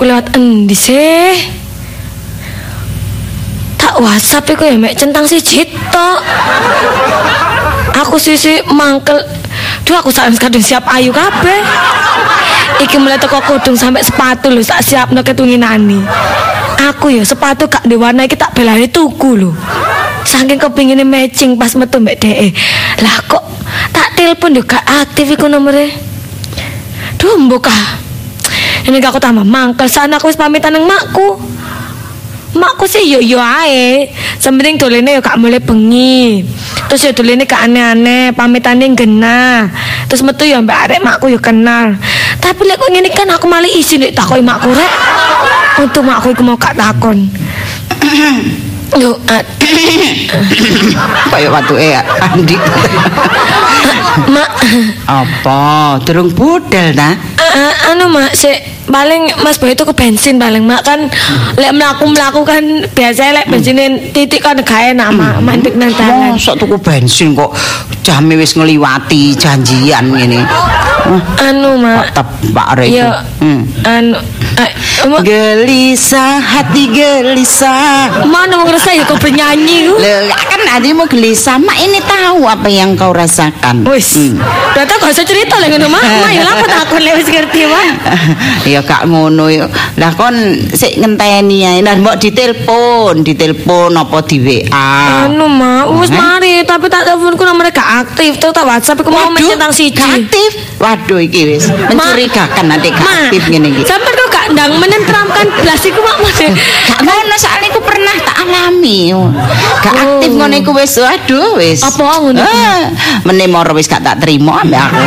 iku lewat endi sih? Tak WhatsApp iku ya mek centang siji tok. Aku sisi mangkel. Duh aku sak kadung siap ayu kabeh. Iki mulai teko kudung sampai sepatu lho sak siapno ketunginani. Aku ya sepatu gak diwarnai iki tak belani tuku lho. Saking kepingine matching pas metu mbek dhek. Lah kok tak telepon juga aktif iku nomere. Duh mbok ah. Ini aku tambah mangkel sana aku wis pamitan nang makku. Makku sih yo ae. Sembening dolene yo gak mulai bengi. Terus yo dolene gak aneh-aneh, pamitane genah. Terus metu yo mbak arek makku yo kenal. Tapi lek kok ngene kan aku malah isi nek takoki makku rek. Untung makku iku mau gak takon. Yo kaya watuke ya Andi. Mak apa durung budal ta? Anu Mak sik paling Mas Boy itu ke bensin paling Mak kan lek mlaku-mlaku kan biasa lek bensine titik kan gak enak Mak mantik nang tangan. Mosok tuku bensin kok jame wis ngliwati janjian ngene. Anu Mak tepak rek. Yo anu gelisah hati gelisah. Mana mau saya kau bernyanyi lu? Kan tadi mau gelisah, mak ini tahu apa yang kau rasakan. Wis, ternyata gak usah cerita lagi nama. Mak, ya lapor aku lewat ngerti mak. Ya kak ngono, lah kon si ngenteni ya. Nah mau ditelepon apa di WA. Anu mak, wis mari. Tapi tak teleponku nomor gak aktif. Tahu tak WhatsApp aku mau mencentang si aktif. Waduh, iki wis mencurigakan nanti aktif gini. Sampai tu kak ndang menenteramkan belasiku mak mas. Kak ngono soalnya aku pernah tak alami. Gak aktif ngono iku wis aduh wis. Apa ngono? Menemo wis gak tak terima ambek aku.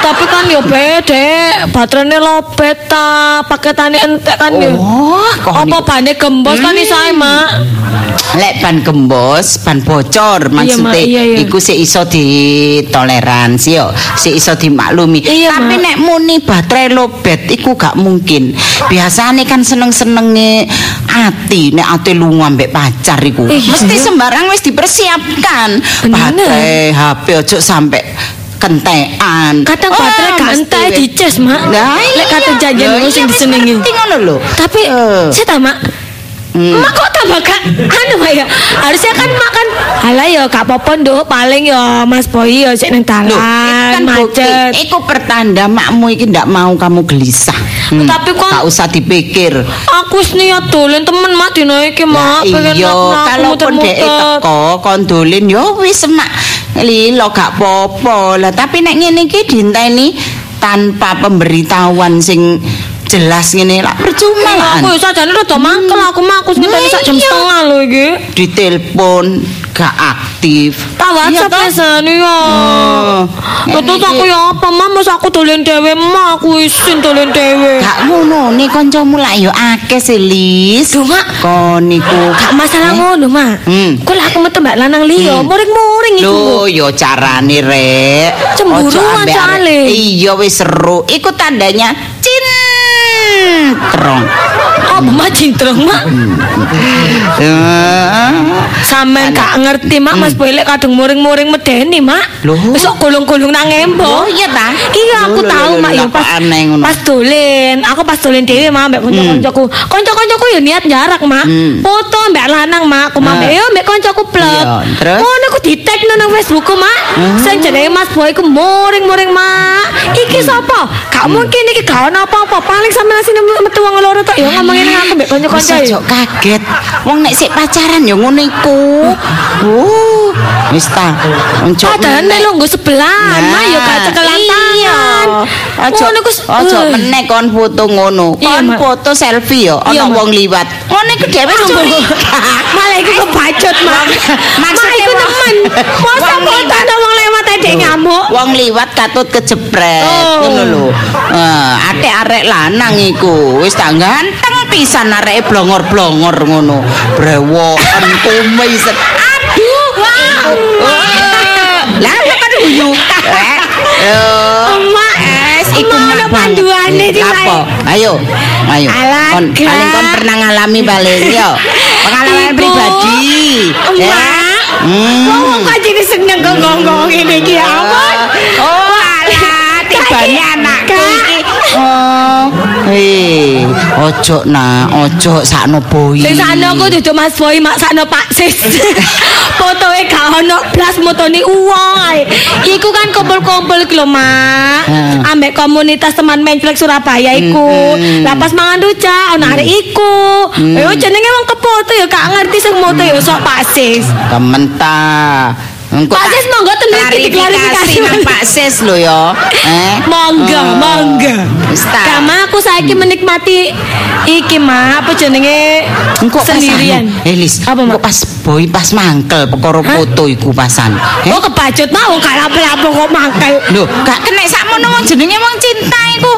Tapi kan yo beda, baterene lobet ta, paketane entek kan yo. Apa bane gembos kan iso ae, Mak. Lek ban gembos, ban bocor maksudnya iku sik iso ditoleransi yo, sik iso dimaklumi. Tapi nek muni baterai lobet iku gak mungkin. Biasane kan seneng-senenge ati nek ati lunga ambek pacar iku mesti sembarang wis dipersiapkan. Baterai HP ojo sampe kentean. Kadang baterai gak entek dices Mak. Lah lek kate janjian sing disenengi. Tapi sita Mak. Mak kok tambah gak anu ya. Harusnya kan Mak kan ala ya gak apa-apa nduk paling ya Mas Boy ya sik nang dalan macet. Iku pertanda makmu iki ndak mau kamu gelisah. Tapi kok gak usah dipikir. Aku wis niat dolen temen Mak dina iki Mak. Iya kalau pun dhek teko kon dolen yo wis Mak. Lilo gak popo lah tapi nek ngene iki dienteni tanpa pemberitahuan sing jelas ngene lak percuma lah. Aku sajane rada mangkel aku ngenteni sak jam setengah lho iki. Ditelepon gak aktif. Tak WhatsApp pesan yo. Terus aku yo apa mos aku dolen dhewe Mak aku isin dolen dhewe. Gak ngono nek kancamu lak yo akeh selis. Duh Mak kon niku gak masalah ngono Mak. Ku lak aku metu mbak lanang liya muring-muring iku. Lho yo carane rek. Cemburu macale. Iya wis seru. Iku tandanya terong. Oh, Mak cintrong Mak. Sampe gak ngerti Mak Mas Boy lek kadung muring-muring medeni Mak. Wis kok golong-golong nang embo. Iya ta? Iya aku tahu Mak ya pas dolen. Aku pas dolen dhewe Mak mbek kanca-kancaku. Kanca-kancaku ya niat jarak Mak. Foto mbek lanang Mak, aku mbek yo mbek kancaku plek. Ngono aku di-tag nang Facebook Mak. Sing jenenge Mas Boy ku muring-muring Mak. Iki sapa? Gak mungkin iki gak ono apa-apa. Paling sampean sing metu wong loro tok ya ngomongin nang aku mbek kanca-kanca ya. Ojo kaget. Wong nek sik pacaran ya ngono iku. Wis ta. Padahal nek lungguh sebelahan mah ya gak cekelan tangan. Ojo meneh kon foto ngono. Kon foto selfie ya ana wong liwat. Ngono iku dhewe lungguh. Malah iku kebacut Mak. Maksudnya iku temen. Foto ana wong lewat dhek ngamuk. Wong liwat katut kejepret ngono lho. Atek arek lanang iku wis tak ganteng pisan areke blongor-blongor ngono. Brewoken tumis. Aduh. Lah kok kan guyu. Emak es iku ono panduane iki Mak. Ayo. Paling kon pernah ngalami paling yo. Pengalaman pribadi. Emak. Wong kok jadi seneng kok ngomong ngene iki ampun. Oh alah tibane anak. Oh, ojo nah, ojo sakno boy. Sing sakno aku duduk Mas Boy, mak sakno Pak Sis. Fotoe gak ono blas motone uwong ae. Iku kan kumpul-kumpul iki lho, Mak. Ambek komunitas teman mencelek Surabaya iku. Lah pas mangan rujak ana arek iku. Yo jenenge wong kepoto yo gak ngerti sing moto yo sok Pak Sis. Temen ta. Pak Sis monggo tenan iki klarifikasi nang Pak Sis lho ya. Monggo, monggo. Kama aku saiki menikmati iki mah apa jenenge sendirian. Lis, kok pas boy pas mangkel perkara foto iku pasan. Kok kebacut mah wong gak lapo-lapo kok mangkel. Lho, gak kena sakmono wong jenenge wong cinta iku.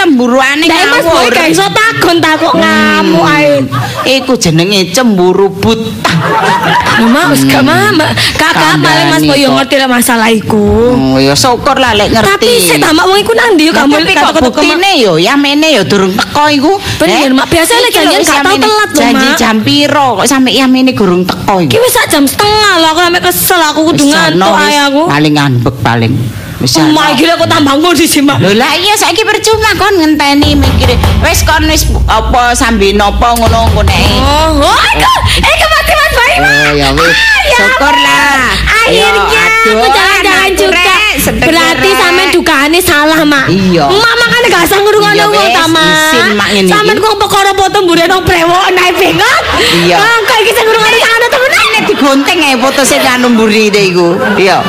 Cemburuane ngawur. Mas Boy gak iso takon takok ngamuk ae. Iku jenenge cemburu buta. Mama wis gak mama. Kakak paling Mas Boy yo ngerti masalah iku. Oh ya syukur lah lek ngerti. Tapi sik tamak wong iku nang ndi yo kamu kok buktine yo ya mene yo durung teko iku. Bener mak biasa lek janjian gak tau telat lho mak. Janji jam piro kok sampe ya mene durung teko iku. Ki wis sak jam setengah lho aku sampe kesel aku kudu ngantuk ae aku. Paling ngambek paling. Mak iki lho kok tambah ngudi sih mak. Lho lah iya saiki percuma kon ngenteni mikire wis kon wis apa sambil napa ngono ngene. Oh, aduh, iki mati Mas Bayi mak. Ya wis. Syukurlah. Akhirnya aku jalan-jalan juga. Berarti sampean dukane salah mak. Iya. Mak makane gak usah ngrungokno wong ta mak. Sampeyan kok perkara foto mburi nang brewok nae bingung. Iya. Kok iki sing ngrungokno ana temenan. Digonteng ae foto sing anu mburi te iku. Iya.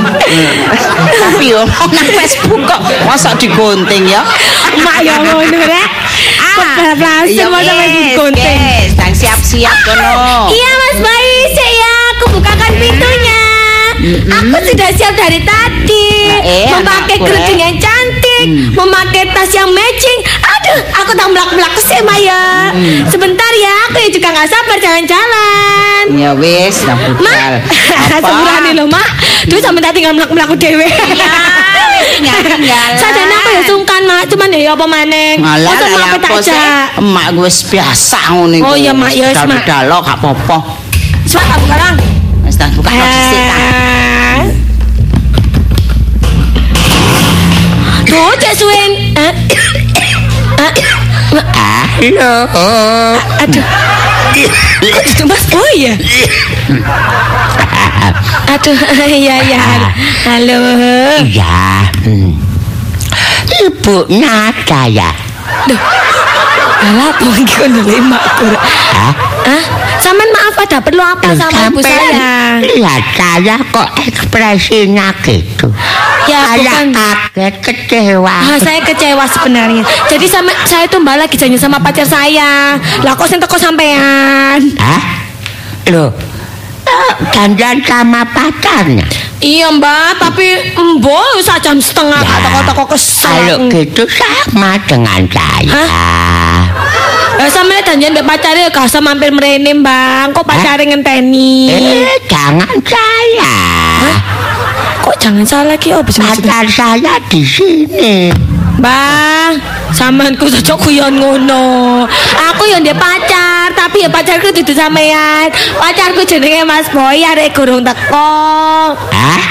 Tapi yo nang Facebook kok mosok digonteng ya. Mak yo ngono rek. Ah, langsung mosok digonteng. Sang siap-siap kono. Iya Mas Bayi, sik ya aku bukakan pintunya. Aku sudah siap dari tadi. Memakai kerudung yang cantik, memakai tas yang matching. Aduh, aku tak belak-belak sih Maya. Sebentar ya, aku juga nggak sabar jalan-jalan. Ya wes, mak. Semurani loh mak. Terus sampai tadi nggak belak-belaku dewe. Saja nak aku sungkan mak, cuman ya apa maneng. Malah ya pose. Mak gue biasa unik. Oh ya mak ya mak. Dalok gak popo. Suara sekarang. Bukan logistik. Duh, Cek Suwin. Halo. Aduh. Kok itu Mas Boy ya? Aduh, iya. Halo. Iya. Ibu Naka ya? Duh. Alah, pengen kono lemak kur. Hah? Saman maaf ada perlu apa sama ibu saya? Iya, saya kok ekspresinya gitu. Ya, bukan kaget, kecewa. Ah, saya kecewa sebenarnya. Jadi sama saya tuh mbak lagi janji sama pacar saya. Lah kok sing teko sampean? Hah? Loh. Janjian sama pacarnya? Iya mbak, tapi mbo usah jam setengah ya, toko-toko kesel. Kalau gitu sama dengan saya. Ya sama janjian mbak pacarnya gak usah mampir merene mbak. Kok pacarnya ngenteni? Jangan saya. Hah? Kok jangan salah ki? Oh, pacar saya di sini. Mbak, sampean ku cocok kuyon ngono. Aku yo ndek pacar, tapi ya pacarku dudu sampean. Pacarku jenenge Mas Boy arek gorong teko. Hah?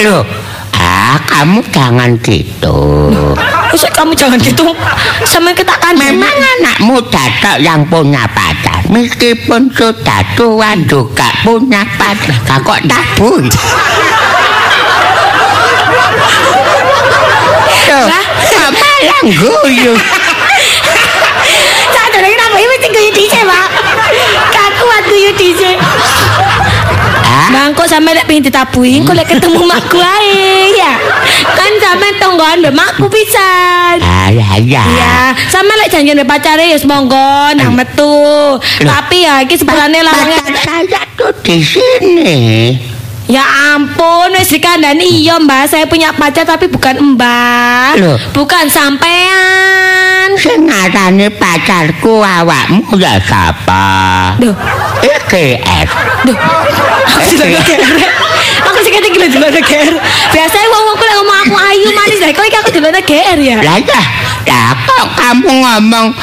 Loh, kamu jangan gitu. Wes kamu jangan gitu. Sampean ketakan memang anakmu dadak yang punya pacar. Meskipun sudah tua juga punya pacar. Kok tabun. Apa yang guyu? Saya dengar nama ini mesti guyu DJ mak. Kaku waktu guyu DJ. Bang, kok sampe lek pengin ditabuhi, kok lek ketemu makku ae ya. Kan sampe tonggoan mbek makku pisan. Ya. Iya, sampe lek janjian mbek pacare ya monggo nang metu. Tapi ya iki sebenarnya lawangnya saya tuh di sini. Ya ampun, wis dikandani iya mbak, saya punya pacar tapi bukan mbak. Loh. Bukan sampean. Sing ngarani pacarku awakmu ya siapa? Duh. EKF. Duh. Aku sudah kere. Aku sing kene gila dulu kere. Biasane wong-wong lek ngomong aku ayu manis, lha kok iki aku dulu kere ya. Lah ya. Ya kok kamu ngomong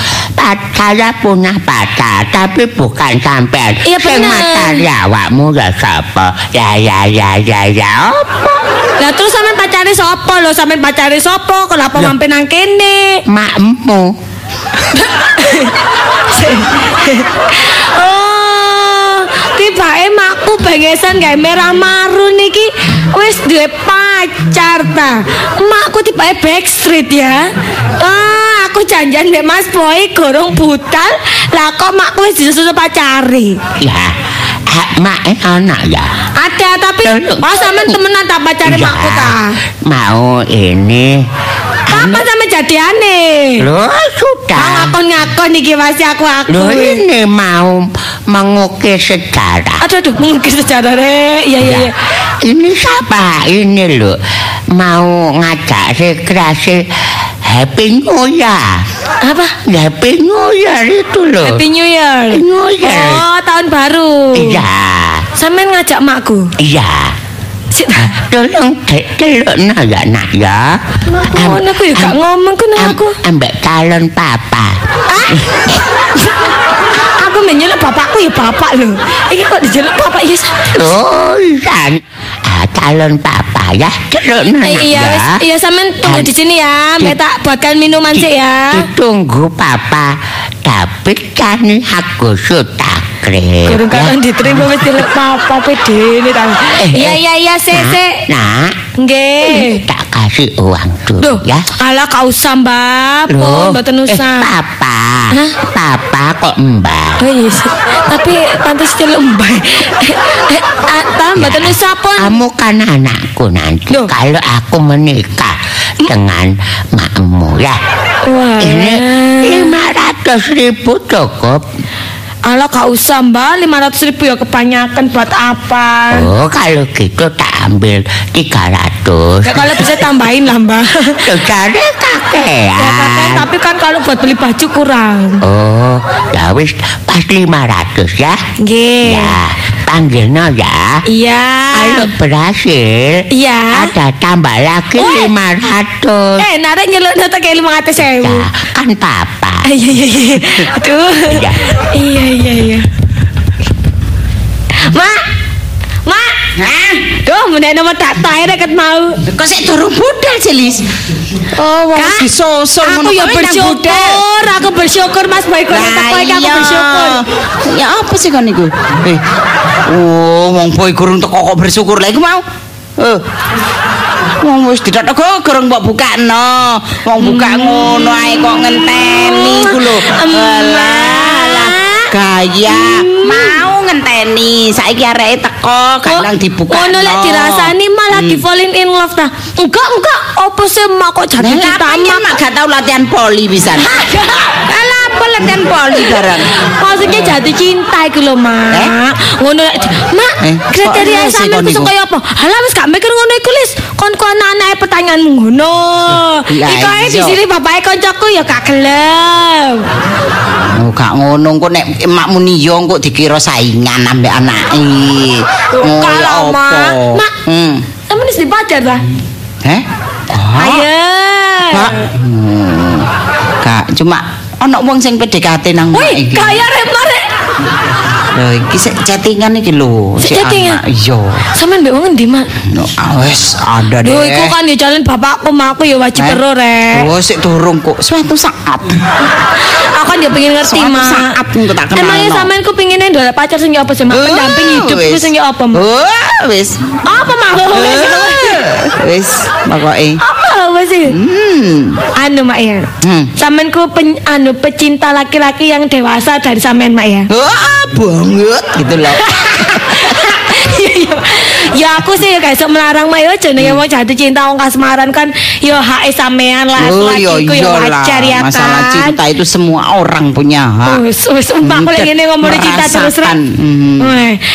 saya punya pacar tapi bukan sampean. Iya bener. Ya awakmu ya siapa? Ya. Apa? Lah terus sampean pacare sapa lho? Sampean pacare sapa? Kenapa mampir nang kene? Makmu. Oh, tibake makku bengesan gawe merah marun iki wis duwe pacar ta. Makku tibake Backstreet ya. Ah, aku janjian nek Mas Boy gorong butal, lah kok makku wis disusul pacari. Ya. Mak anak ya. Ada tapi pas sampean temenan tak pacari ya, makku ta. Mau ini apa sama jadiane? Loh, sudah. Ngakon-ngakon iki masih aku. Loh, ini mau mengukir sejarah. Aduh, mengukir sejarah rek. Iya, iya, iya. Ini siapa? Ini loh. Mau ngajak rekreasi Happy New Year. Apa? Happy New Year itu loh. Happy New Year. Happy New Year. Oh, tahun baru. Iya. Sampean ngajak makku? Iya. Tolong telok nak ya. Ngono aku ya gak ngomong ku nang aku. Ambek calon papa. Aku menjelek bapakku ya bapak lho. Iki kok dijelek bapak ya. Oh, kan. Calon papa ya. Telok nak. Iya wis, iya sampean tunggu di sini ya. Mbak tak buatkan minuman sik ya. Tunggu papa. Tapi kan aku sudah kurang kanan diterima wis dilek papa pedene ta. Iya sik. Nah, nggih. Tak kasih uang dulu ya. Ala gak usah, Mbak. Pun mboten usah. Papa. Hah? Papa kok Mbak. Oh iya. Tapi pantes celuk Mbak. Tam mboten usah pun. Kamu kan anakku nanti kalau aku menikah dengan makmu ya. Wah. Ini 500.000 cukup. Ala gak usah Mbak, 500.000 ya kebanyakan buat apa? Oh, kalau gitu tak ambil 300. Ya kalau bisa tambahin lah Mbak. Cari kakek. Ya kakek, tapi kan kalau buat beli baju kurang. Oh, ya wis pas 500 ya. Nggih. Ya, panggilnya ya. Iya. Kalau berhasil, iya. Ada tambah lagi 500. Narik nyeluk tak kayak 500.000. Ya, kan papa. Iya. Aduh. Iya. Mak. Hah? Duh, menek nomor tak tae reket mau. Kok sik durung budal, Jelis? Oh, wong disosol ngono. Aku bersyukur Mas Boy kok teko iki aku bersyukur. Ya apa sih kon niku? Oh, wong Boy gurung teko kok bersyukur. Lah iku mau. Wong wis didadak gorong mbok bukakno. Wong buka ngono ae kok ngenteni ku lho. Alah gaya mau ngenteni saiki areke teko kadang dibuka. Ngono lek dirasani malah di falling in love ta. Enggak opo sih mak kok jadi ditanya mak gak tau latihan poli pisan. Alah apa latihan poli barang. Maksudnya jatuh cinta iku lho mak. Ngono mak kriteria sampean iso kaya apa? Halah wis gak mikir ngono iku Lis. Konku anak-anake pertanyaanmu ngono. Iku ae di sini bapake kancaku ya gak gelem. Gak ngono kok nek makmu niyo kok dikira saingan ambek anake. Kalau mak temen wis dipacar ta? Heh? Ayo. Kak cuma ana wong sing PDKT nang mak iki. Wih, kaya rek. Lho iki sik chattingan iki lho. Sik anak iya. Sampeyan mbek wong endi mak? Wis ada deh. Lho iku kan ya calon bapakku mak aku ya wajib ero rek. Oh sik durung kok suatu saat. Aku kan ya pengen ngerti mak. Saat engko tak kenal. Emangnya sampean ku pingine ndolek pacar sing apa sih mak? Pendamping hidupku sing apa mak? Wis. Apa mak? Wis pokoke. Apa sih? Anu mak ya. Sampean ku pecinta laki-laki yang dewasa dari sampean mak ya. Oh, banget gitu loh. Ya aku sih ya guys melarang mah yo jenenge wong jatuh cinta wong kasmaran kan yo hake sampean lah lakiku yo wajar ya ta. Masalah cinta itu semua orang punya hak. Wis umpama lek ngene ngomong cinta terus ra.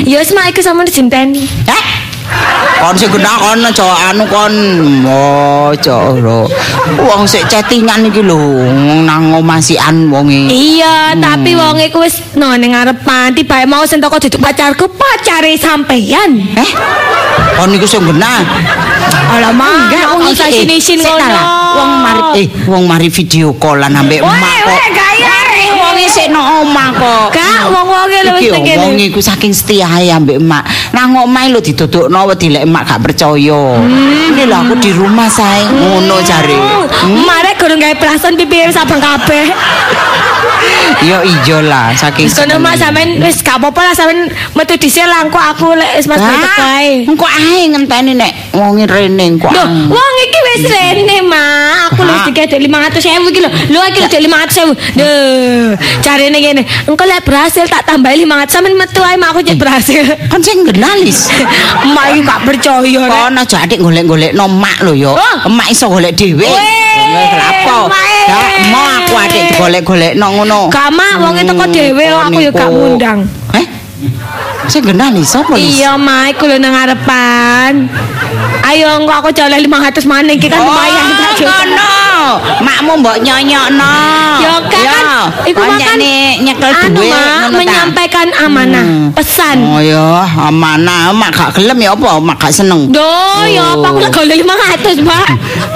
Ya wis mak iku sampean dicinteni. Kon sing genah kon aja anu kon aja lho. Wong sik chattingan iki lho nang omasian wonge. Iya, tapi wonge ku wis no ning ngarepan tibae mau sing teko duduk pacarku pacare sampeyan. Kon niku sing genah. Ala mangga wong iki sinisin ngono. Wong mari video callan ambek emak kok. Wong wis ana omah kok. Gak wong-wonge luwih tengene. Wong iku saking setiae ambek emak. Nang omah lho didodokno wedi lek emak gak percaya. Ini lho aku di rumah sae ngono jare. Marek gurung gawe plason piye saben kabeh. Yo ijolah saking. Sono mas sampean wis gak apa-apa lah sampean metu dhisik langko aku lek wis metu kae. Engko ae ngenteni nek wong rene engko. Lho wong iki wis rene, Mak. Aku wis dikedek 500.000 iki lho. Lho iki lho 500.000. Duh, carane ngene. Engko lek berhasil tak tambahi 500 sampean metu ae mak aku jek berhasil. Kon sing genalis. Mak iki gak percaya. Kon aja adik golek-golekno mak lho yo. Emak iso golek dhewe. Lapo? Dak mau aku adik golek-golekno ngono. Gak mak wong e teko dhewe aku yo gak ngundang. Heh. Sing genali sapa iki? Iya, Mak, iku lho nang ngarepan. Ayo engko aku joleh 500 maneh iki kan lumayan tak ngono. Makmu mbok nyonyokno. Ya kan iku makan nyekel dhuwit ngono ta. Menyampaikan amanah, pesan. Oh ya, amanah mak gak gelem ya apa mak gak seneng. Lho, ya apa aku lek golek 500, Pak.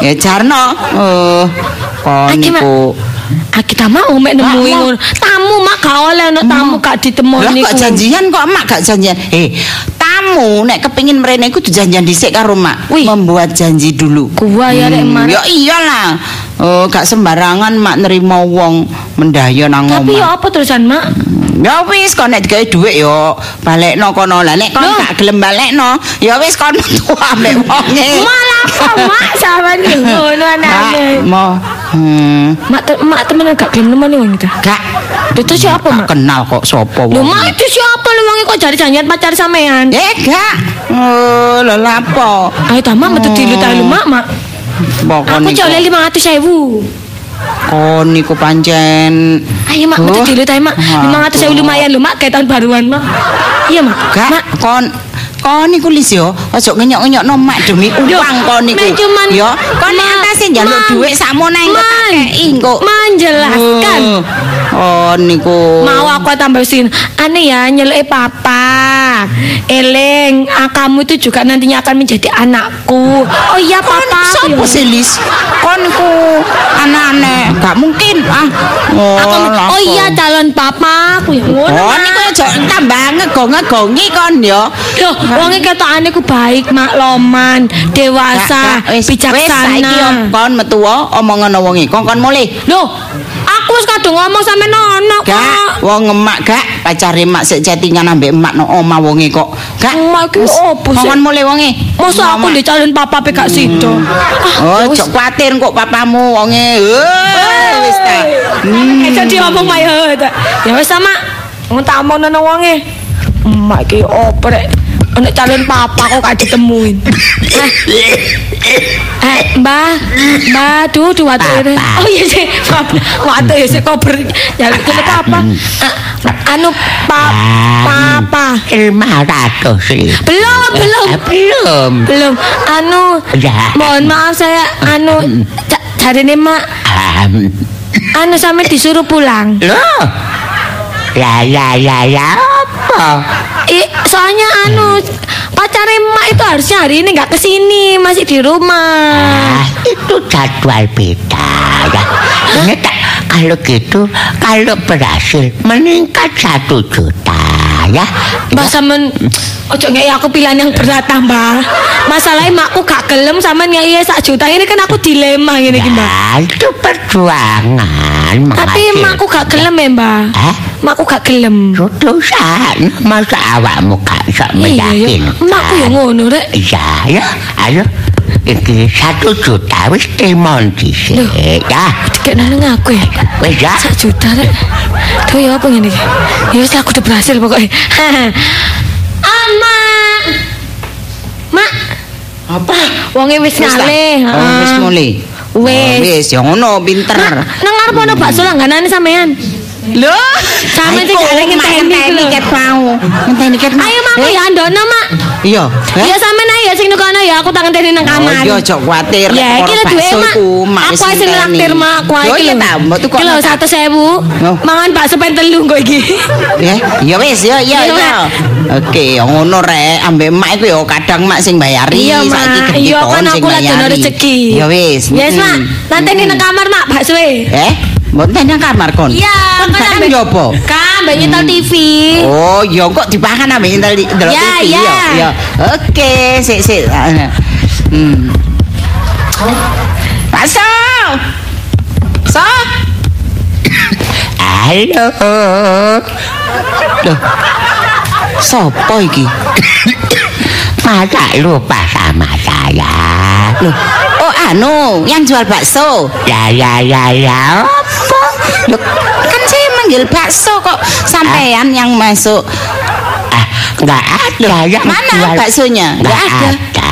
Ya jarno. Oh. Kon iku kita mau mek nemui ngono. Tamu mak gak oleh ono tamu gak ditemoni niku. Lah kok janjian kok mak gak janjian. Tamu nek kepengin mrene iku janjian dhisik karo mak. Membuat janji dulu. Kuwi ya nek mak. Ya iyalah. Oh, gak sembarangan mak nerima wong mendaya nang omah. Tapi ya apa terusan mak? Ya wis kon nek digawe dhuwit ya balekno kono. Lah nek kon gak gelem balekno, ya wis kon metu ambek wonge. Malah kok mak sampean iki ngono anane. Mak temen gak gelem nemoni wong iki. Gak. Itu siapa mak? Kenal kok sapa wong. Lho mak itu siapa lho wong iki kok janjian pacar sampean? Gak. Oh, lha lapo? Ayo ta mak metu dilut ae mak. Aku joleh 500.000. Kon niku pancen. Ayo mak metu dulu ta mak. 500.000 lumayan lho mak kayak tahun baruan mak. Iya mak. Mak kon niku lis yo. Ojo ngenyok-ngenyokno mak demi utang kon niku. Yo kon nek antase njaluk dhuwit sakmo nang engko tak kei engko. Menjelaskan. Kon niku. Mau aku tambah sin. Ane ya nyeluke papa. Eleng, kamu itu juga nantinya akan menjadi anakku. Oh iya papa. Sopo sih Lis? Konku anak-anak. Gak mungkin ah. Oh iya calon papaku ya ngono. Oh niku aja tambah ngegong-ngegongi kon ya. Lho, wong iki ketokane ku baik, makloman, dewasa, bijaksana. Saiki kon metu omongan wong iki. Kon mulih. Lho, aku wis kadung ngomong sampe nono kok. Wong emak gak pacare mak sik chattingan ambek emak nang omah wonge kok. Gak opo sih. Kon mulih wonge. Mosok aku ndek calon papape gak sida. Oh, ojo kuwatir kok papamu wonge. Wis ta. Aja diomong wae. Ya wis ta mak. Ngono tak omongno nang wonge. Emak iki oprek. Nek calon papa kok gak ditemuin. Mbah, dudu watune. Oh iya sih, watu sih kok berjalan ke apa? Papa. 500 sih. Belum. Mohon maaf saya jarene mak. Sampe disuruh pulang. Loh. Ya apa? Soalnya pacar emak itu harusnya hari ini nggak kesini, masih di rumah. Itu jadwal beda ya. Kalau gitu, kalau berhasil meningkat 1 juta ya. Mbak Samen, ojo ngeki aku pilihan yang berat tambah. Masalahnya makku gak gelem sama ngeki 1 juta ini kan aku dilema gini Mbak. Itu perjuangan. Tapi makku gak gelem ya Mbak. Makku gak gelem. Terusan, masa awakmu gak bisa meyakinkan. Makku yang ngono rek. Iya ya, ayo. Iki 1 juta wis temon dhisik ya. Dikek nang aku ya. Wis ya 1 juta rek. Duh ya apa ngene iki? Ya wis aku udah berhasil pokoknya. Mak. Apa? Wonge wis ngalih. Wis mulih. Wis ya ngono pinter. Nang arep ono bakso langganane sampean. Lho, sampean iki gak ngenteni ket mau. Ngenteni ket. Ayo mak ya ndono mak. Iya. Ya sampean ayo sing nukono ya aku tak ngenteni nang kamar. Yo aja kuwatir nek ora bakso iku mak wis. Apa sing laktir mak kuwi iki? Yo ya ta, mbok tuku. Kilo 100.000. Mangan bakso pen 3 kok iki. Nggih. Ya wis ya iya. Oke, ngono rek ambek mak iku ya kadang mak sing mbayari saiki gede. Iya kan aku lagi ono rezeki. Ya wis. Ya wis mak, ngenteni nang kamar mak bakso e. Mboten nang kamar kon. Iya, kan njopo? Kan mbek nyetel TV. Oh, ya kok dipangan ambek nyetel delok TV ya. Ya. Oke, sik. Masuk. So. Halo. Loh. Sopo iki? Masa lupa sama saya. Loh. Oh anu, yang jual bakso. Ya. Apa? Loh, kan saya manggil bakso kok sampean yang masuk. Enggak ada yang mana jual baksonya? Enggak ada.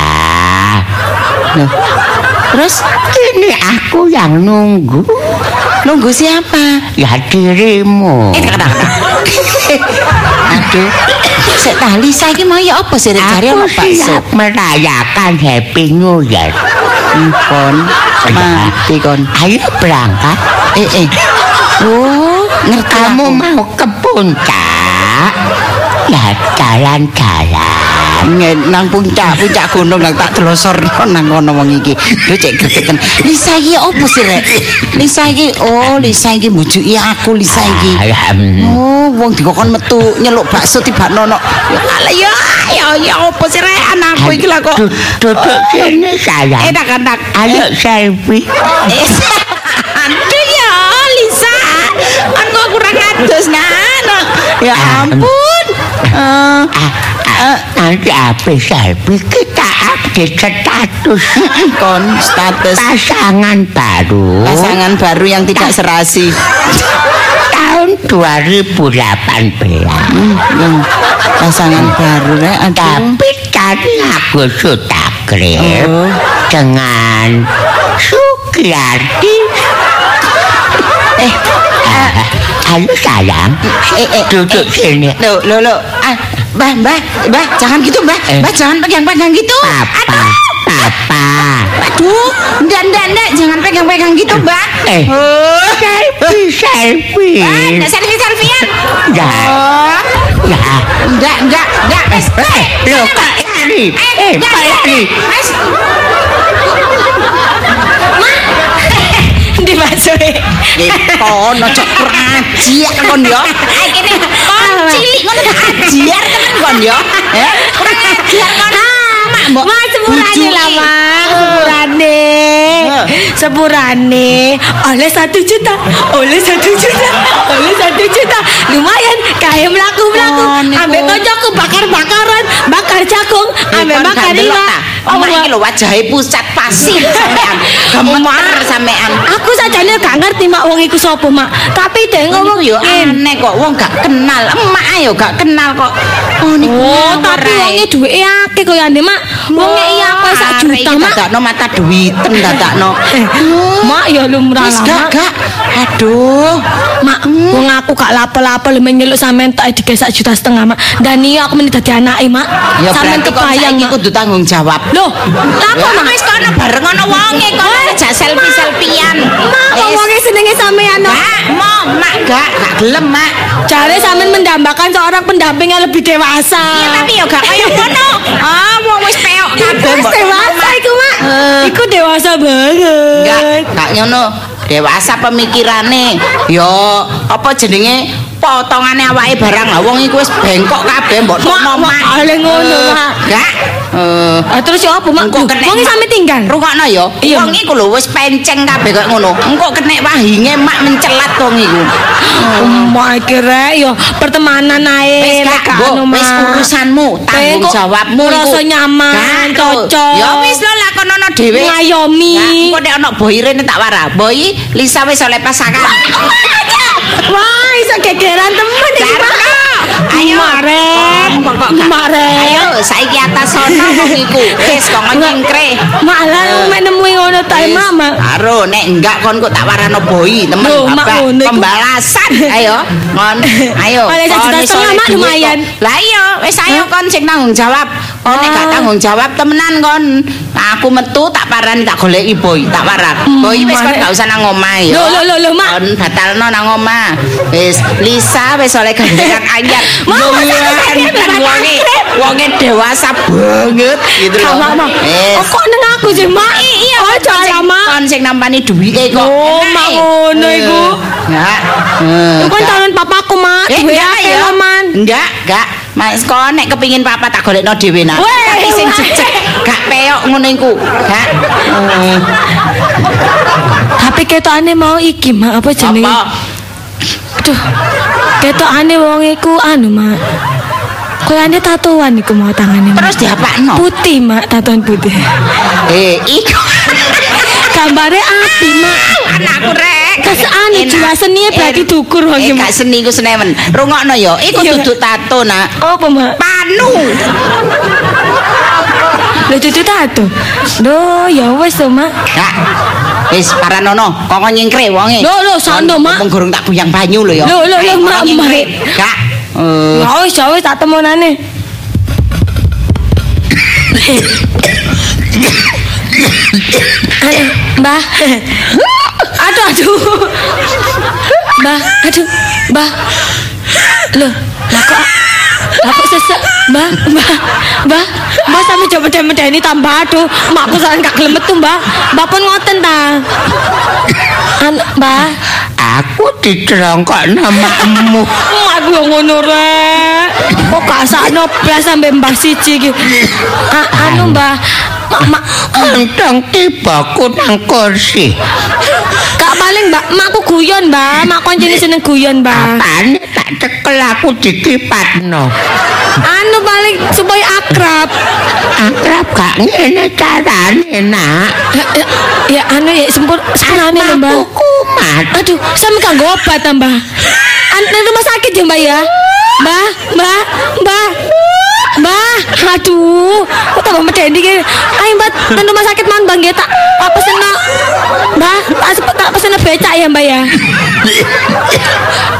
Loh. Terus ini aku yang nunggu. Nunggu siapa? Ya dirimu. Aduh. Setelah Lisa ini mau ya apa sih? Aku siap merayakan Happy New Year. Kon mati kon. Ayo berangkat. Oh, ngerti kamu mau ke puncak. Ya jalan-jalan nang puncak gunung nang tak telosorno nang kono wong iki. Lho cek gregeten. Lisa iki opo sih rek? Lisa iki mbujuki aku Lisa iki. Oh, wong dikokon metu nyeluk bakso tibane ono. Ya opo sih rek anakku iki lah kok. Duduk kene sayang. Enak-enak. Ayo selfie. Aduh ya Lisa. Aku kurang adus ngono. Ya ampun. Nanti habis kita update status kon status pasangan baru yang tidak serasi tahun 2018 pasangan baru tapi tadi aku sudah grip dengan Sukiyarti. Halo sayang, duduk sini. Lo, Mbak, jangan gitu Mbak. Mbak jangan pegang-pegang gitu. Papa. Aduh, ndak, jangan pegang-pegang gitu Mbak. Selfie. Nggak selfie-selfian. Nggak. Lo Pak Eri. Mas. Di masuk. Kon ojo prajiak kon yo. Kene kon cilik ngono ajiar tenan kon yo. Kurang ajiar kon. Mak mbok sepurane lah Mak, sepurane. Oleh 1 juta. Lumayan kae mlaku-mlaku. Ambek kancaku bakar-bakaran, bakar jagung, ambek bakar iwak. Omah iki lho wajahe pucat pasir sampean. Gemeter sampean. Aku sajane gak ngerti Mak wong iku sapa Mak. Tapi dhek ngomong yo aneh kok wong gak kenal. Emak ayo gak kenal kok. Oh niku. Oh tapi wonge duweke akeh koyo ande Mak. Wonge iya apa sak juta Mak. Dadakno mata duwiten dadakno. Mak ya lumrah lah. Gak. Aduh. Mak wong aku gak lapo-lapo menyeluk sampean tak digawe sak juta setengah Mak. Dani aku meneh dadi anake Mak. Sampeyan kebayang iki kudu tanggung jawab. Loh, lakon wis kono bareng ana wonge kono aja selfie-selfian. Mak wonge senenge sampean no. Mak gak gelem Mak. Jare sampean mendambakan seorang pendamping yang lebih dewasa. Iya, tapi yo gak kaya ngono. Ah, wong wis peok kabeh dewasa iku Mak. Iku dewasa banget. Gak ngono. Dewasa pemikirane. Yo, apa jenenge? Potongane awake barang lah wong iku wis bengkok kabeh mbok tono Mak. Ale ngono Mak. Gak. Terus yo opo Mak? Wong sampe tinggal. Rungokno yo. Wong iku lho wis penceng kabeh kok ngono. Engko kenek wahinge Mak mencelat wong iku. Mak kira yo pertemanan ae lek ngono Mak. Wis urusanmu, tanggung jawabmu iku. Rasa nyaman, cocok. Ya wis lho lakon ana dhewe. Ngayomi. Engko nek ana boirene tak warah. Boi Lisa wis oleh pasangan. Wah, iso gegeran temen iki Mak. Ayo Marek. Ayo saiki atas sono wong iku. Wis kok nyengkreh. Mak lan mek nemu ngono ta Mak. Karo nek enggak kon kok tak warano boi temen apa pembalasan. Ayo kon. Ayo. Oleh sajuta Mak lumayan. Lah iya, wis ayo kon sing tanggung jawab. Kon nek gak tanggung jawab temenan kon. aku metu tak parani tak goleki boy, tak warak. Boy wis kon gak usah nang omah ya. Lho Mak. Kon batalno nang omah. Wis Lisa wis oleh gandengan anyar. Wonge wonge dewasa banget gitu lho. Kok nang aku sih Mak? Iya aja Mak. Kon sing nampani duwike kok. Oh mak ngono iku. Ya. Iku calon papaku Mak. Ya ya man. Enggak. Mas kon nek kepengin papa tak golekno dhewe nak. Tapi sing jejeg gak peyok ngono iku. Gak. Tapi ketokane mau iki Mak apa jenenge? Apa? Aduh. Ketokane wong iku anu Mak. Koyane tatoan iku mau tangane. Terus diapakno? Putih Mak, tatoan putih. Iku. Gambare ati Mak. Anakku rek. Kesane jiwa seni berarti dukur wong iki. Gak seni iku senewen. Rungokno ya, iku duduk tato nak. Apa Mak? Panu. Lho duduk tato. Lho ya wis to Mak. Gak. Wis paranono, kok nyengkre wonge. Lho sono Mak. Menggorong tak buyang banyu lho ya. Lho Mak. Gak. Ya wis tak temonane. Mbah. Aduh. Mbah, aduh. Mbah. Loh, lah kok aku sesek, Mbah. Mbah sampe coba medeni tambah aduh. Makku saran gak gelem metu, Mbah. Mbah pun ngoten ta. Mbah, aku didrongkok namamu. Aku yo ngono rek. Kok gak sakno blas sampe Mbah siji iki. Anu Mbah, mak enteng tibaku nang kursi. Kak paling Mbak, makku guyon, Mbak. Mak koncene seneng guyon, Mbak. Apane tak cekel aku dikipatno. Anu paling supaya akrab. Akrab gak ngene carane, Nak. Ya anu ya sempurnane lho, Mbak. Aduh, sampe kanggo obat ta, Mbak. Anu rumah sakit ya, Mbak ya. Mbak. Mbah, aduh, kok tambah medeni iki. Ayo Mbak, nang rumah sakit man Bang nggih tak pesena. Mbah, tak pesena becak ya, Mbak ya.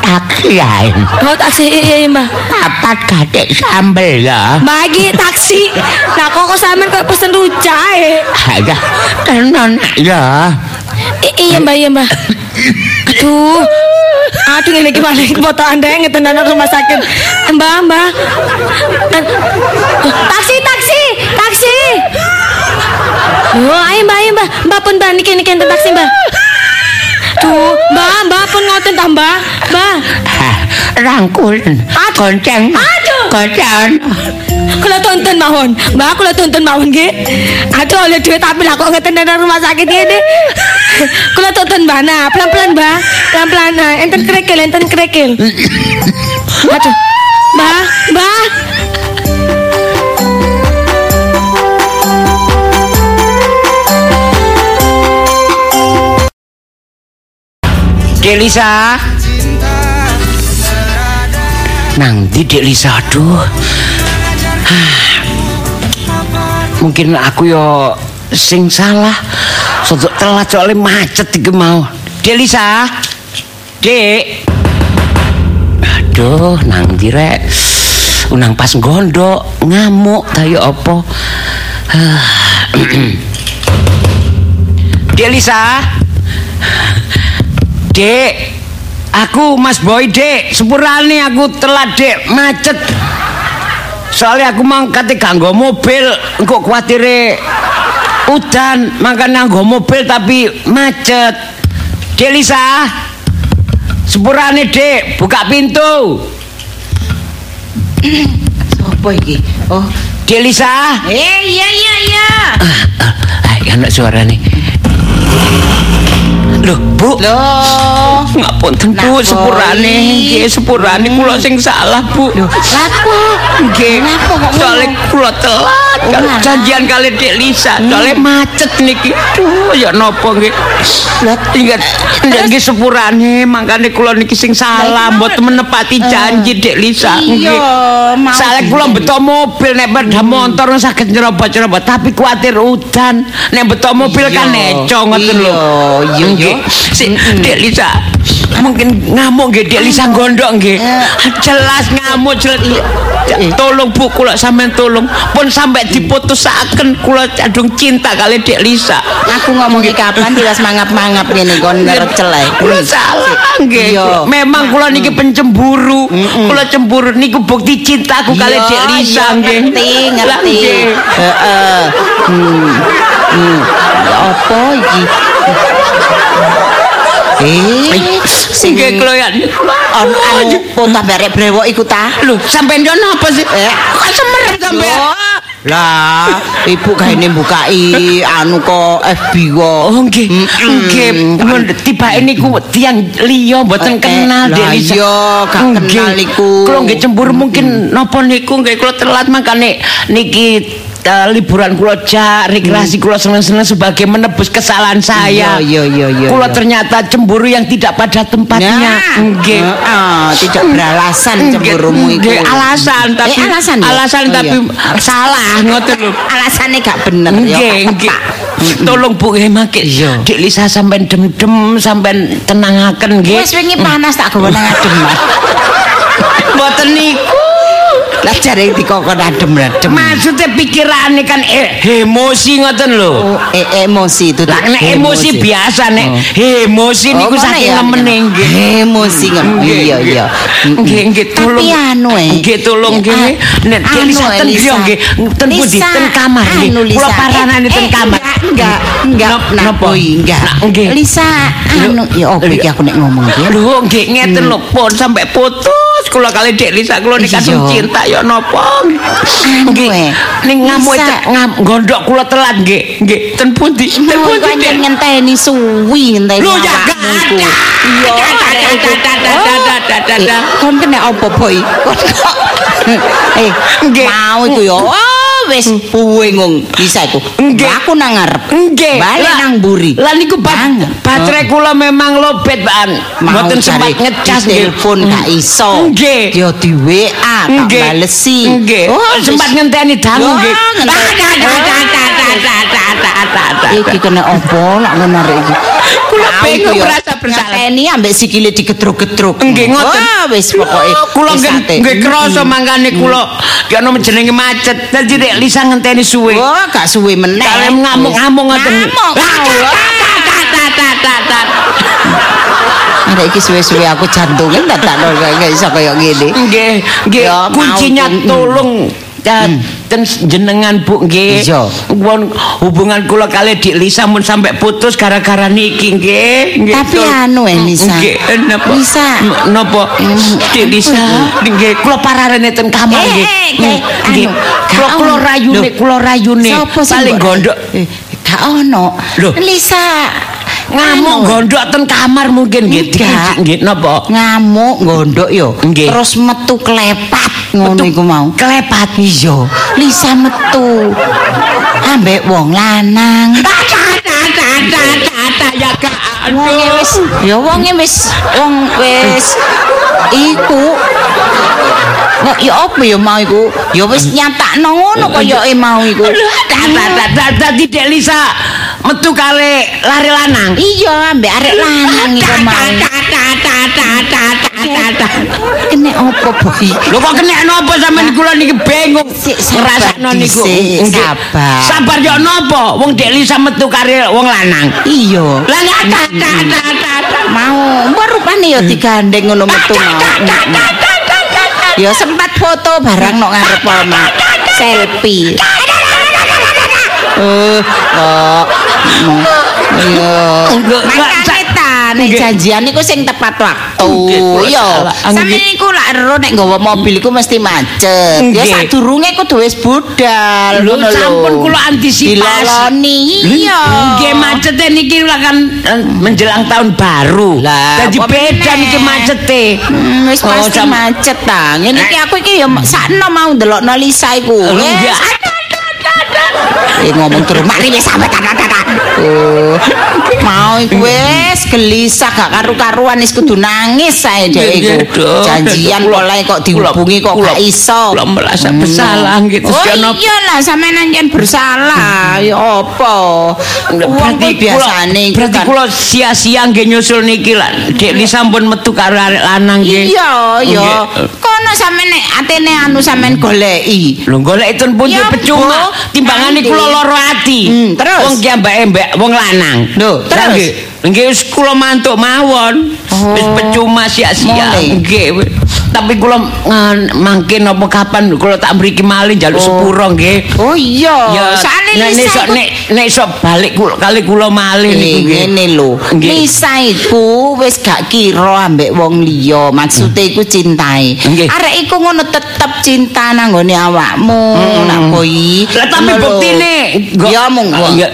Taksi ya. Oh, taksi iya, Mbak. Papat gatek sambel ya. Mbak iki taksi. Lah kok sampean kok pesen rujak ae. Alah, tenan ya. Iya, Mbak ya, Mbak. Aduh ngene iki paling kepotokan ndek ngeten nang rumah sakit. Mbah. Taksi. Oh, ayo Mbah. Mbah pun ban iki taksi, Mbah. Duh, Mbah pun ngoten ta, Mbah. Mbah. Rangkul. Gonceng. Aduh. Gonceng. Kula tuntun mawon. Mbah, kula tuntun mawon nggih. Aduh oleh dhuwit tapi lah kok ngeten nang rumah sakit ngene. Kula tuntun Mbah, nah, pelan-pelan Mbah. Pelan-pelan enten krekel. Aduh. Mbah. Dek Lisa. Nang ndi Dek Lisa, aduh. Mungkin aku yo sing salah. Soto telat soalnya macet iki mau. Dek Lisa. Dek. Aduh, nang ndi rek. Unang pas gondok ngamuk ta yo apa. Dek Lisa. Dek. Aku Mas Boy, Dek. Sepurane aku telat, Dek. Macet. Soalnya aku mangkate ganggo mobil, engko kuwatire udan, mangkane nggo mobil tapi macet. Dek Lisa. Sepurane, Dek, buka pintu. Sopo iki? Oh, Dek Lisa. Iya. Ayo ana suarane. Loh, Bu. Loh, ngapunten Bu, sepurane nggih, sepurane kula sing salah, Bu. Lho, lha kok nggih napa kok soalé kula telat janjian kali Dek Lisa, soalé macet niki. Duh, ya napa nggih. Lah ingat nggih sepurane mangkane kula niki sing salah, mboten menepati janji Dek Lisa nggih. Soalé kula beto mobil nek padha motor saged nyerobot-nyerobot tapi kuwatir udan. Nek beto mobil kan neco ngoten lho. Sik Dek Lisa, mungkin ngamuk nggih Dik Lisa gondok nggih. Jelas ngamuk jelek. Tolong Bu kula sampean tolong pun sampai diputusaken kula kadung cinta kali Dik Lisa. Aku ngomong iki kapan diras mangap-mangap ngene kon karo celek. Kula salah nggih. Memang kula niki pencemburu. Kula cemburu niku bukti cintaku kali Dik Lisa nggih. Ngerti. Heeh. Apa iki? Sing kloyan. Anu potah berek brewok iku ta. Lho, sampean yo napa sih? Kok semerem sampean? Lah, ibu gaene bukai anu kok FB kok. Oh nggih. Nggih, tibake niku tiyang liya mboten kenal Dik Lisa. Iya, gak kenal iku. Kulo nggih cemburu mungkin napa niku nggih kulo telat makane niki liburan kulo jak rekreasi kulo seneng-seneng sebagai menebus kesalahan saya. Kulo ternyata cemburu yang tidak pada tempatnya. Nggih. Tidak beralasan cemburumu iku. Nggih, alasan tapi alasan tapi salah ngoten lho. Alasane gak bener ya. Nggih. Tolong Bu Hemake. Dik Lisa sampean dem-dem sampean tenangaken nggih. Wis wingi panas tak gawe nang adem. Mboten niku. Lah jare dikokon adem-adem. Maksudnya pikirane kan emosi ngoten lho. Emosi itu. Lah nek emosi biasa nek emosi niku saking nemene nggih. Emosi nggih. Iya. Nggih tulung. Nggih tulung nggih. Nek ten yo nggih ten pundi ten kamar nggih. Kula paranane ten kamar. Enggak napa enggak. Lisa anu yo opo iki aku nek ngomong iki. Lho nggih ngeten lho pun sampe putus kula kali Dik Lisa kula nikah cinta. Ya napa nggih ning ngamuk gondok kula telat nggih ten pundi yen ngenteni suwi ngenteni lho ya gak ada iya dadadadadadadadad kon kene apa boy nggih mau iku ya wis buwe ngong bisa iku aku nang ngarep nggih bali nang mburi lan niku baterai kula memang lobet bahan mboten sempat ngecas telepon gak iso nggih yo di WA tak balesi oh sempat ngenteni dangu nggih iki kena apa lak ngono arek iki kula bingung merasa bersalah ini ambek sikile digedruk-gedruk nggih ngoten wah wis pokoke kula nggih krasa mangkane kula ya ono jenenge macet dadi Lisa ngenteni suwe. Oh, gak suwe meneh. Kalem ngamuk-ngamuk ngoten. Ada iki suwe-suwe aku jantunge dadakno kaya iso kaya ngene. Nggih. Kuncinya tolong jenengan Bu nggih. Hubungan kula kali Dik Lisa mun sampai putus gara-gara niki nggih. Tapi anu Lisa. Nggih, napa? Dik Lisa nggih kula pararene ten kamar nggih. Nggih. Kula rayune paling gondok. Gak ono. Lisa ngamuk gondok ten kamar mungkin nggih napa? Ngamuk gondok yo. Terus metu klepat. Ngono iku mau klepat iya Lisa metu ambek wong lanang ya gak wonge wis iku kok ya opo ya mau iku ya wis nyatakno ngono koyoke mau iku dadi Dik Lisa metu kale lari lanang iya ambek arek lanang iku mau kene opo boy lho kok kene napa sampean kula niki bingung ngrasakno niku sabar yo napa wong Dik Lisa metu kare wong lanang iya lah mau rupane yo digandeng ngono metu yo sempat foto barang nok ngarep omah selfie nek janjian niku sing tepat waktu yo sampe niku lak ero nek nggawa mobil iku mesti macet ya sadurunge kudu wis budal lho sampun kula antisipasi iya nggih macete niki kan menjelang tahun baru dadi beda niki macete wis pasti macet ta ngene iki aku iki yo sakno mau ndelokno Lisa iku nggih ngomong terus mari wis sampe tata Mau iku wis gelisah gak karu-karuan wis kudu nangis sae dhek iku. Janjian oleh kok dihubungi kok gak iso. Kula merasa bersalah gitu. Oh iya lah sampean nyen bersalah ya apa? Berarti biasane berarti kula sia-sia nggih nyusul niki lah. Dek Lisa sampun metu karo arek lanang nggih. Iya ya. Kono sampean nek atene anu sampean goleki. Lho goleki ten pun percuma. Timbangane kula lara ati. Terus wong ki mbake wong lanang. Lho terus nggih wis kula mantuk mawon. Wis percuma sia-sia nggih. Tapi kula mangke napa kapan kula tak mriki malih njaluk sepura nggih. Oh iya. Sakne Lisa nek iso balik kali kula malih niku nggih. Ngene lho. Lisa iku wis gak kira ambek wong liya. Maksude iku cintae. Arek iku ngono tetep cinta nang gone awakmu nak koi. Lah tapi buktine ya mung aja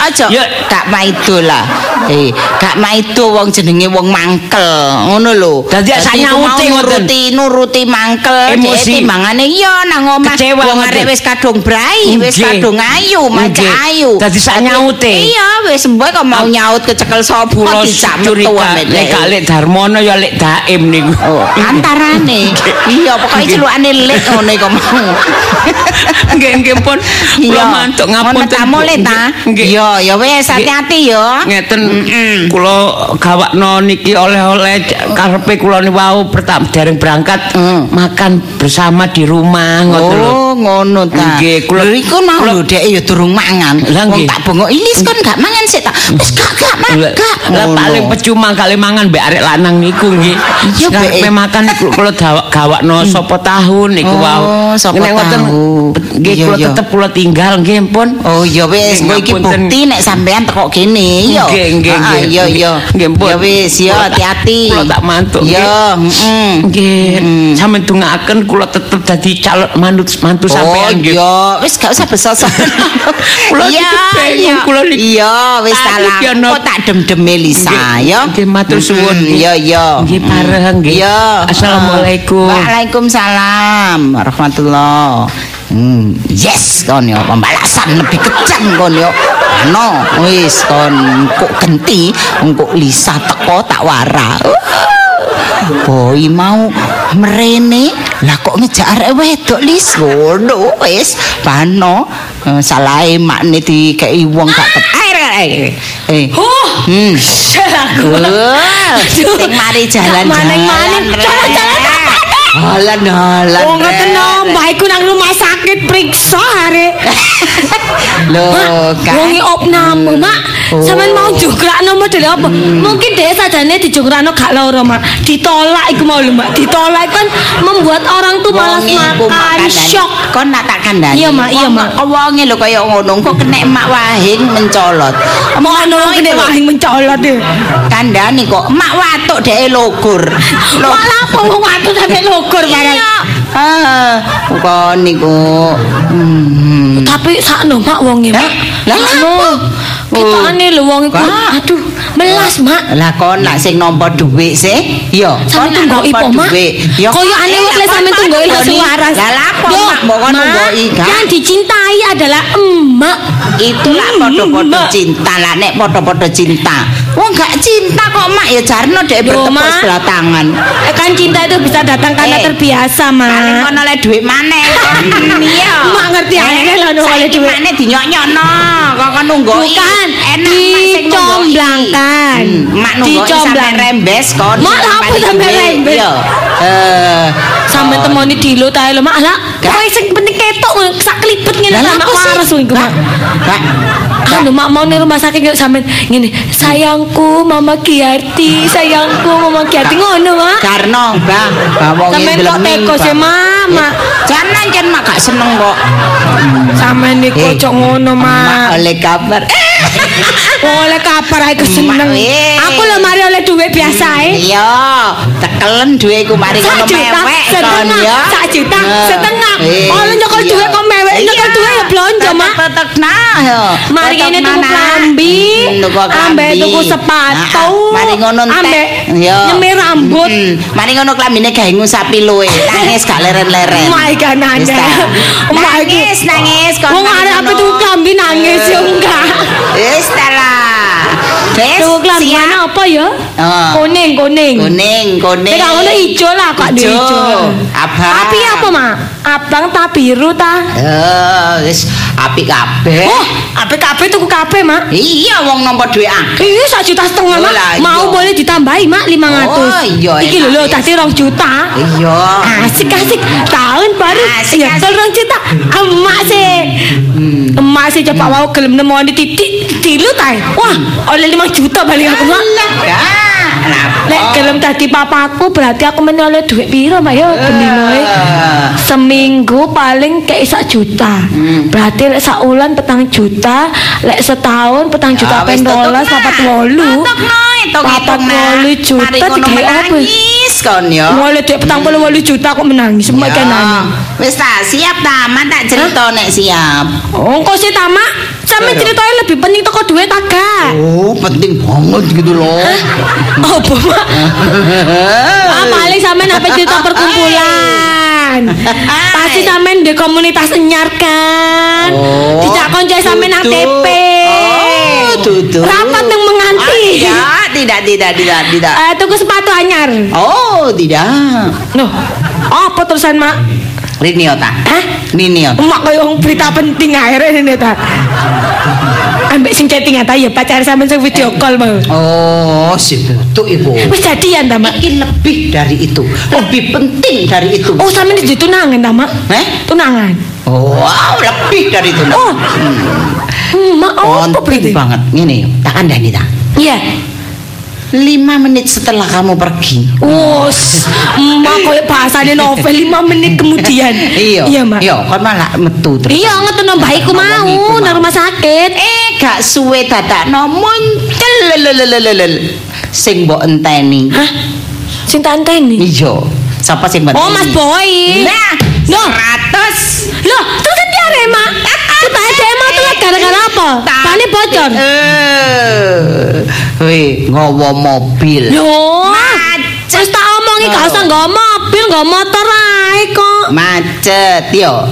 gak maido lah. Gak maido wong jenenge wong mangkel ngono lho. Dadi sanyauti ngoten. Mangkel emosi mangane iya nang omah wong arek wis kadung brai wis kadung ayu macak ayu dadi sak nyaute iya wis mboh kok mau nyaut kecekel sopo dicak metu nek gak lek Darmono ya lek Daim niku antarane iya pokoke celukane lek ngono iku mau nggih pun kula mantuk ngapunten tamu le ta iya ya wis hati-hati ya ngeten kula gawakno niki oleh-oleh karepe kula ni wau pertama dereng berangkat makan bersama di rumah ngoten lho. Oh, ngono ta. Nggih, kula iku mau lho dhek ya durung mangan. Wong tak bengok ilis kon gak mangan sik ta. Wis gak mangan. Lah paling percuma kali mangan mbek arek lanang niku nggih. Ya mbek makan kula gawakno sapa tahun niku wae. Nek ngoten nggih kula tetep kula tinggal nggih pun. Oh ya wis iki bukti nek sampean teko kene ya. Nggih. Ya ya. Ya wis ya hati-hati. Kula tak mantuk nggih. Ya, heeh. Nggih. Sampeyan dongaaken kula tetep dadi calon mantu sampeyan nggih. Oh ya, wis gak usah besosok. Kula iki kula iki. Iya, wis salah. Kok tak dem-deme Lisa ya. Nggih matur suwun. Iya ya. Nggih pareng nggih. Ya. Assalamualaikum. Waalaikumsalam warahmatullah. Yes kon yo pembalasan lebih kejam kon yo. Ano wis kon kok genti engko Lisa teko tak wara. Boy mau merene lah kok ngejak arek wedok Lis ngono wis pano salahe makne dikeki wong gak air sing mari jalan-jalan jalan-jalan wong ngoten omah iku nang rumah sakit periksa arek lho kan wong opname mak sampean mau jongkrakno model apa mungkin dhek sajane dijongkrakno gak lara mak ditolak iku mau lho mak ditolak kan membuat orang tuh malas makan syok kon nak tak kandhani iya mak wonge lho kaya ngono kok kenek mak wahing mencolot ngono kenek wahing mencolot e kandhani kok mak watuk dhek logor malah apa wong watuk sampe logor bareng. Ah, bukan niku. Tapi sakno mak wonge mak. Lah lho. Kitane lho wong iku aduh melas mak. Lah kon nak sing nampa dhuwit sih? Ya, kon tunggoki po mak. Koyo ane wis le sampean tunggoki lho suwaras. Lah lapo mak mbok kon tunggoki gak? Yang dicintai adalah emak. Itu lak padha-padha cinta lah nek padha-padha cinta. Wong gak cinta kok mak ya jarno dhek bertepuk sebelah tangan. Kan cinta itu bisa datang karena terbiasa mak. Paling kon oleh dhuwit maneh. Iya. Mak ngerti aneh lho oleh dhuwit maneh dinyok-nyokno. Kok kon nunggoki. Enak dicomblangkan. Mak nunggoki sampe rembes kon. Mak apa sampe rembes? Iya. Sampe temoni dilut ae lho mak lah. Kowe sing penting ketok sak klipet ngene mak waras lho iku mak. Aduh mak mau ning rumah sakit yo sampe ngene. Sayangku Mama Kiyarti, sayangku Mama Kiyarti ngono mak. Karno, Bang, bawange deleng. Sampe teko se mama. Jangan jan mak gak seneng kok. Sampe niku cok ngono mak. Oleh kabar. Oleh kabar aku seneng. Aku lho mari oleh dhuwit biasae. Iya, tekelen dhuwitku mari ngono mewek kon ya. 1 juta setengah. Oleh nyekel dhuwit kok mewek nyekel dhuwit ya blonjo mak. Peteknah yo. Mari ngene tuku klambi, ambek tuku sepatu. Mari ngono ambek nyemir rambut. Mari ngono klambine gawe ngusapi luwe. Nangis gak leren-leren. Mai ganane. Nangis kon. Wong arek apa tuku klambi nangis yo enggak. Wis ta. apa ya? Kuning. Nek ngono ijo lah kok duwe ijo. Abang. Api apa, Mak? Abang ta biru ta? Wis api kabeh. Oh, api kabeh tuku kabeh, Mak. Iya, wong nampa dhuwit akeh. Iya, 1,5 juta, Mak. Mau boleh ditambahi, Mak, 500. Oh, iya. Iki lho tadi 2 juta. Iya. Asik-asik tahun baru. Ya, 2 juta. Emak sih. Emak sih coba mau gelem nemoni titik dilu ta. Wah, oleh 5 juta balik aku, Mak. Nek gelem tadi papaku berarti aku menoleh duit piro, Mak, ya benine. Seminggu paling kayak 1 juta. Berarti lek saulan 7 juta, lek setahun 7 juta pen 12 48. Patok noe, 8 juta digawe apa? Kon yo. Mulai dek 48 juta kok menangis mek kenane. Wis ta, siap ta, man tak cerita nek siap. Oh, engko sih ta, Mak. Sampe ceritane lebih penting teko duit ta gak? Oh, penting banget gitu loh. Apa, Mak? Ah, paling sampean apa cerita perkumpulan. Pasti sampean di komunitas enyar kan. Dicak konco sampean ATP. Oh, dudu. Rapat nang menganti. Tidak. Tuku sepatu anyar. Oh, tidak. Loh, apa terusan, Mak? Rini ta? Hah? Rini ta? Mak koyo berita penting akhirnya Rini ta. Ambek sing chatting ta ya pacar sampean sing video call mau. Oh, situ ibu. Wis jadian ta, Mak? Iki lebih dari itu. Lebih penting dari itu. Oh, sampean ditunangan ta, Mak? Heh? Tunangan. Oh, wow, lebih dari itu. Oh. Mak, apa penting banget ngene. Tak kandhani ta. Iya. 5 menit setelah kamu pergi. Wos, Mak koyo bahasane novel 5 menit kemudian. Iya, Mak. Iya, kon malah metu terus. Iya, ngetono mbah iku mau nang rumah sakit. Gak suwe dadakno muncul sing mbok enteni. Hah? Sing tak enteni? Iya. Sapa sing mbok enteni? Oh, Mas Boy. Nah, 100. Loh, terus diare, Mak. Coba aja emang tuh gara-gara apa? Tane bocor. Wih, nggawa mobil. Loh, macet. Terus tak omongi gak usah nggawa mobil, nggawa motor ae kok. Macet yo.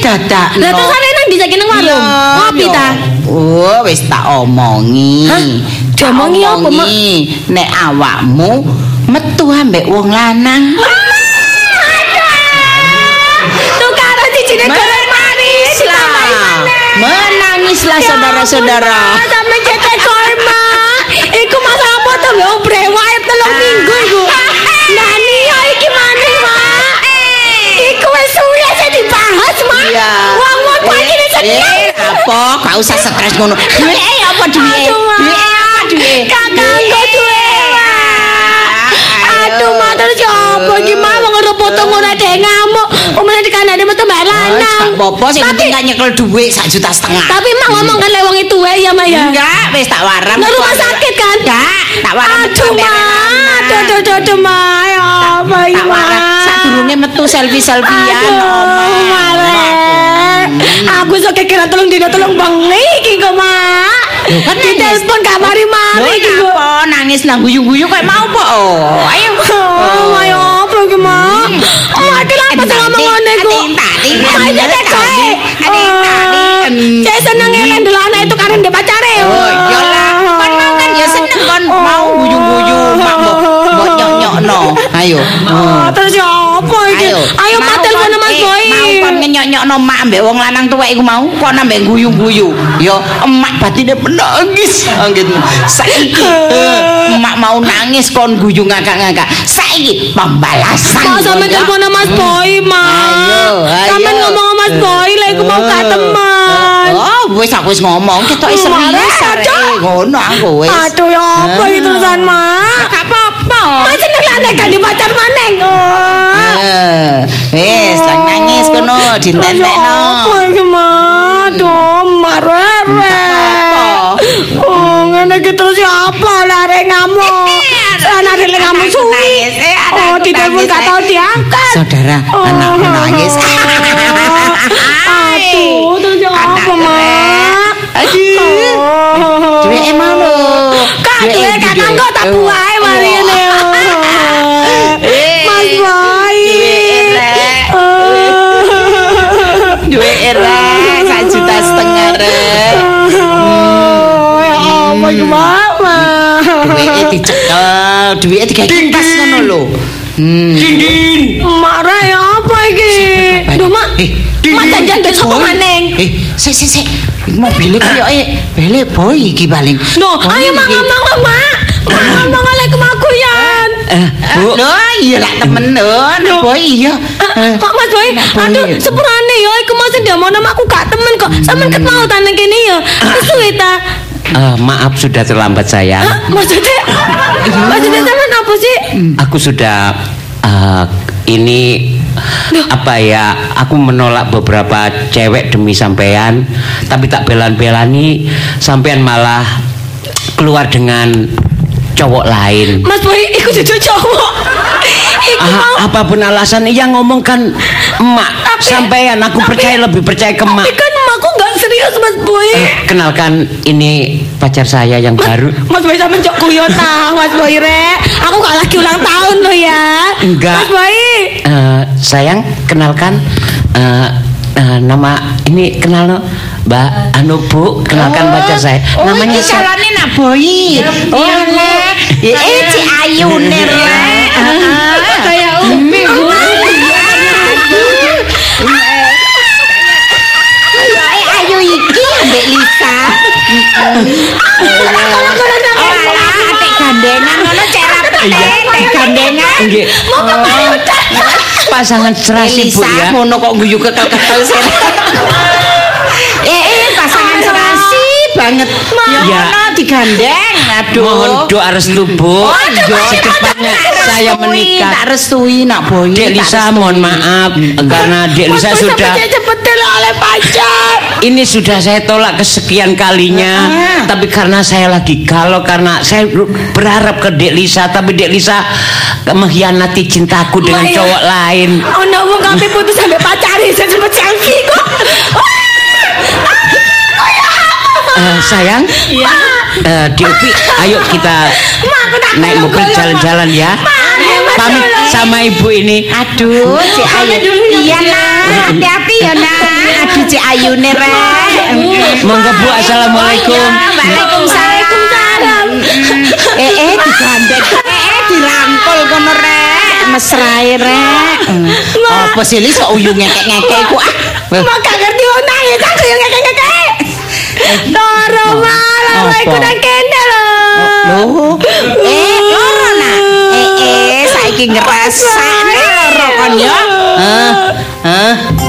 Dadak. Lah terus arek nang dijak nang warung. Ngopi ta? Oh, wis tak omongi. Hah? Diomongi apa, Mak? Nek awakmu metu ambek wong lanang. Tukar cicine goreng manis lah. Menangislah saudara-saudara. Apa gak usah stres ngono. Duwe apa duwe? Kakangku duwe. Aduh, matur jopo iki mah wong repotong ora dhek ngamuk. Omane dikandani metu mbak lanang. Apa sing penting gak nyekel duit 1,5 juta. Tapi Mak ngomong kan lek wong itu wae ya, Mak ya. Enggak, wis tak waram. Nang rumah sakit kan? Enggak, tak waram. Aduh, Mak. Ya apa iki, Mak? Sadurunge metu selfie-selfian, Mak. Aku sok kira tolong bengi iki kok, Mak. Kan ditelepon gak mari-mari iki kok. Apa nangis nang guyu-guyu kok mau apa? Oh, ayo. Oh, ayo apa iki, Mak? Oh, ati lapo tak ngomong ngene iku. Ati. Cek seneng elek ndelok anak itu karen ndek pacare. Oh, ya lah. Kon mau kan ya seneng kon mau guyu-guyu, Mak mbok nyok-nyokno. Ayo. Terus yo apa iki? Ayo matel kono Mas Boy. Nyok-nyokno Mak ambek wong lanang tuwek iku mau kok ambek guyu-guyu. Ya emak batine menangis. Anggitmu. Saiki emak mau nangis kon guyu ngakak-ngakak. Saiki pembalasan. Kok sampean telepon Mas Boy, Mak. Ayo. Sampean ngomong sama Mas Boy lek iku mau gak teman. Oh, wis aku wis ngomong ketoke serius arek ngono aku wis. Aduh, ya apa iki terusan, Mak? Gak apa-apa. Mas nek lanang gak dipacar maneh. Wis tak nangis kono ditentekno. Apa iki, Mak? Aduh, marere. Oh, ngene iki terus apa arek ngamuk? Anak arek ngamuk suwi. Oh, ditelepon gak tau diangkat. Saudara, anakku nangis. Aduh, terus apa, Mak? Aduh. Duwe mau lho. Kak duwe kakangku tak buahe mari ngene. Mas Boy. Duwe elek 1,5 juta. Oh, ya apa iki, Mak? duweke dicekel, duweke digawe pas ngono lho. Din, marah ya apa iki? Duh, Mak. Mak jangan sapa maning. Sik. Mobilnya koyoke bele boy iki paling. No, ayo mangan-mangan, Mak. Mangan-mangan lek kemakuyan. Bu. Lho, iya lek temen lho, boy iya. Kok Mas Boy, aduh sepurane ya iku Mas ndamono makku gak temen kok. Sampeyan ket mau taneng kene ya. Kesuwe ta. Maaf sudah terlambat sayang. Maksudnya teman apa sih? Aku sudah ini loh. Apa ya? Aku menolak beberapa cewek demi sampean, tapi tak belan-belani sampean malah keluar dengan cowok lain. Mas Boy, ikut itu cowok. Apapun alasan yang ngomongkan emak sampean, aku percaya lebih percaya ke emak. Aku nggak serius Mas Boy. Kenalkan ini pacar saya yang baru. Mas Boy sama cok kuyota Mas Boy rek. Aku nggak lagi ulang tahun loh ya. Enggak. Mas Boy. Sayang kenalkan nama ini kenal no Mbak Anu Bu. Kenalkan pacar saya. Namanya calonnya Nak Boy. Ci Ayu nih rek. Kayak Umi. Mbak Lisa. Tek gandengan ngono cerap tek gandengan. Nggih. Pasangan serasi Bu ya. Ngono kok guyu kekel-kekel sene. Pasangan serasi banget. Ya digandeng. Aduh. Mohon doa restu Bu. Secepatnya saya menikah. Tak restui Nak Boy. Dek Lisa mohon maaf karena Dek Lisa sudah oleh pacar. Ini sudah saya tolak kesekian kalinya, tapi karena saya lagi galau karena saya berharap ke Dek Lisa, tapi Dek Lisa mengkhianati cintaku dengan cowok lain. Oh no, wong kami putus sampai pacari sempet selfie kok. Sayang, Diopi, ayo kita naik mobil jalan-jalan ya. Pamit sama ibu ini. Aduh, Cik Ayu. Iya Nak, hati-hati ya Nak. Aduh Cik Ayu nih rek. Monggo Bu, assalamualaikum. Waalaikumsalam. Digandeng. Dirangkul kono rek. Mesrae rek. Apa sih li sok uyung ngekek-ngekek iku ah. Maka ngerti onah ya tak yo ngekek-ngekek. Loro malah iku nang kene lho. Loh. Loro Nak. Saiki ngerasane loro kon yo.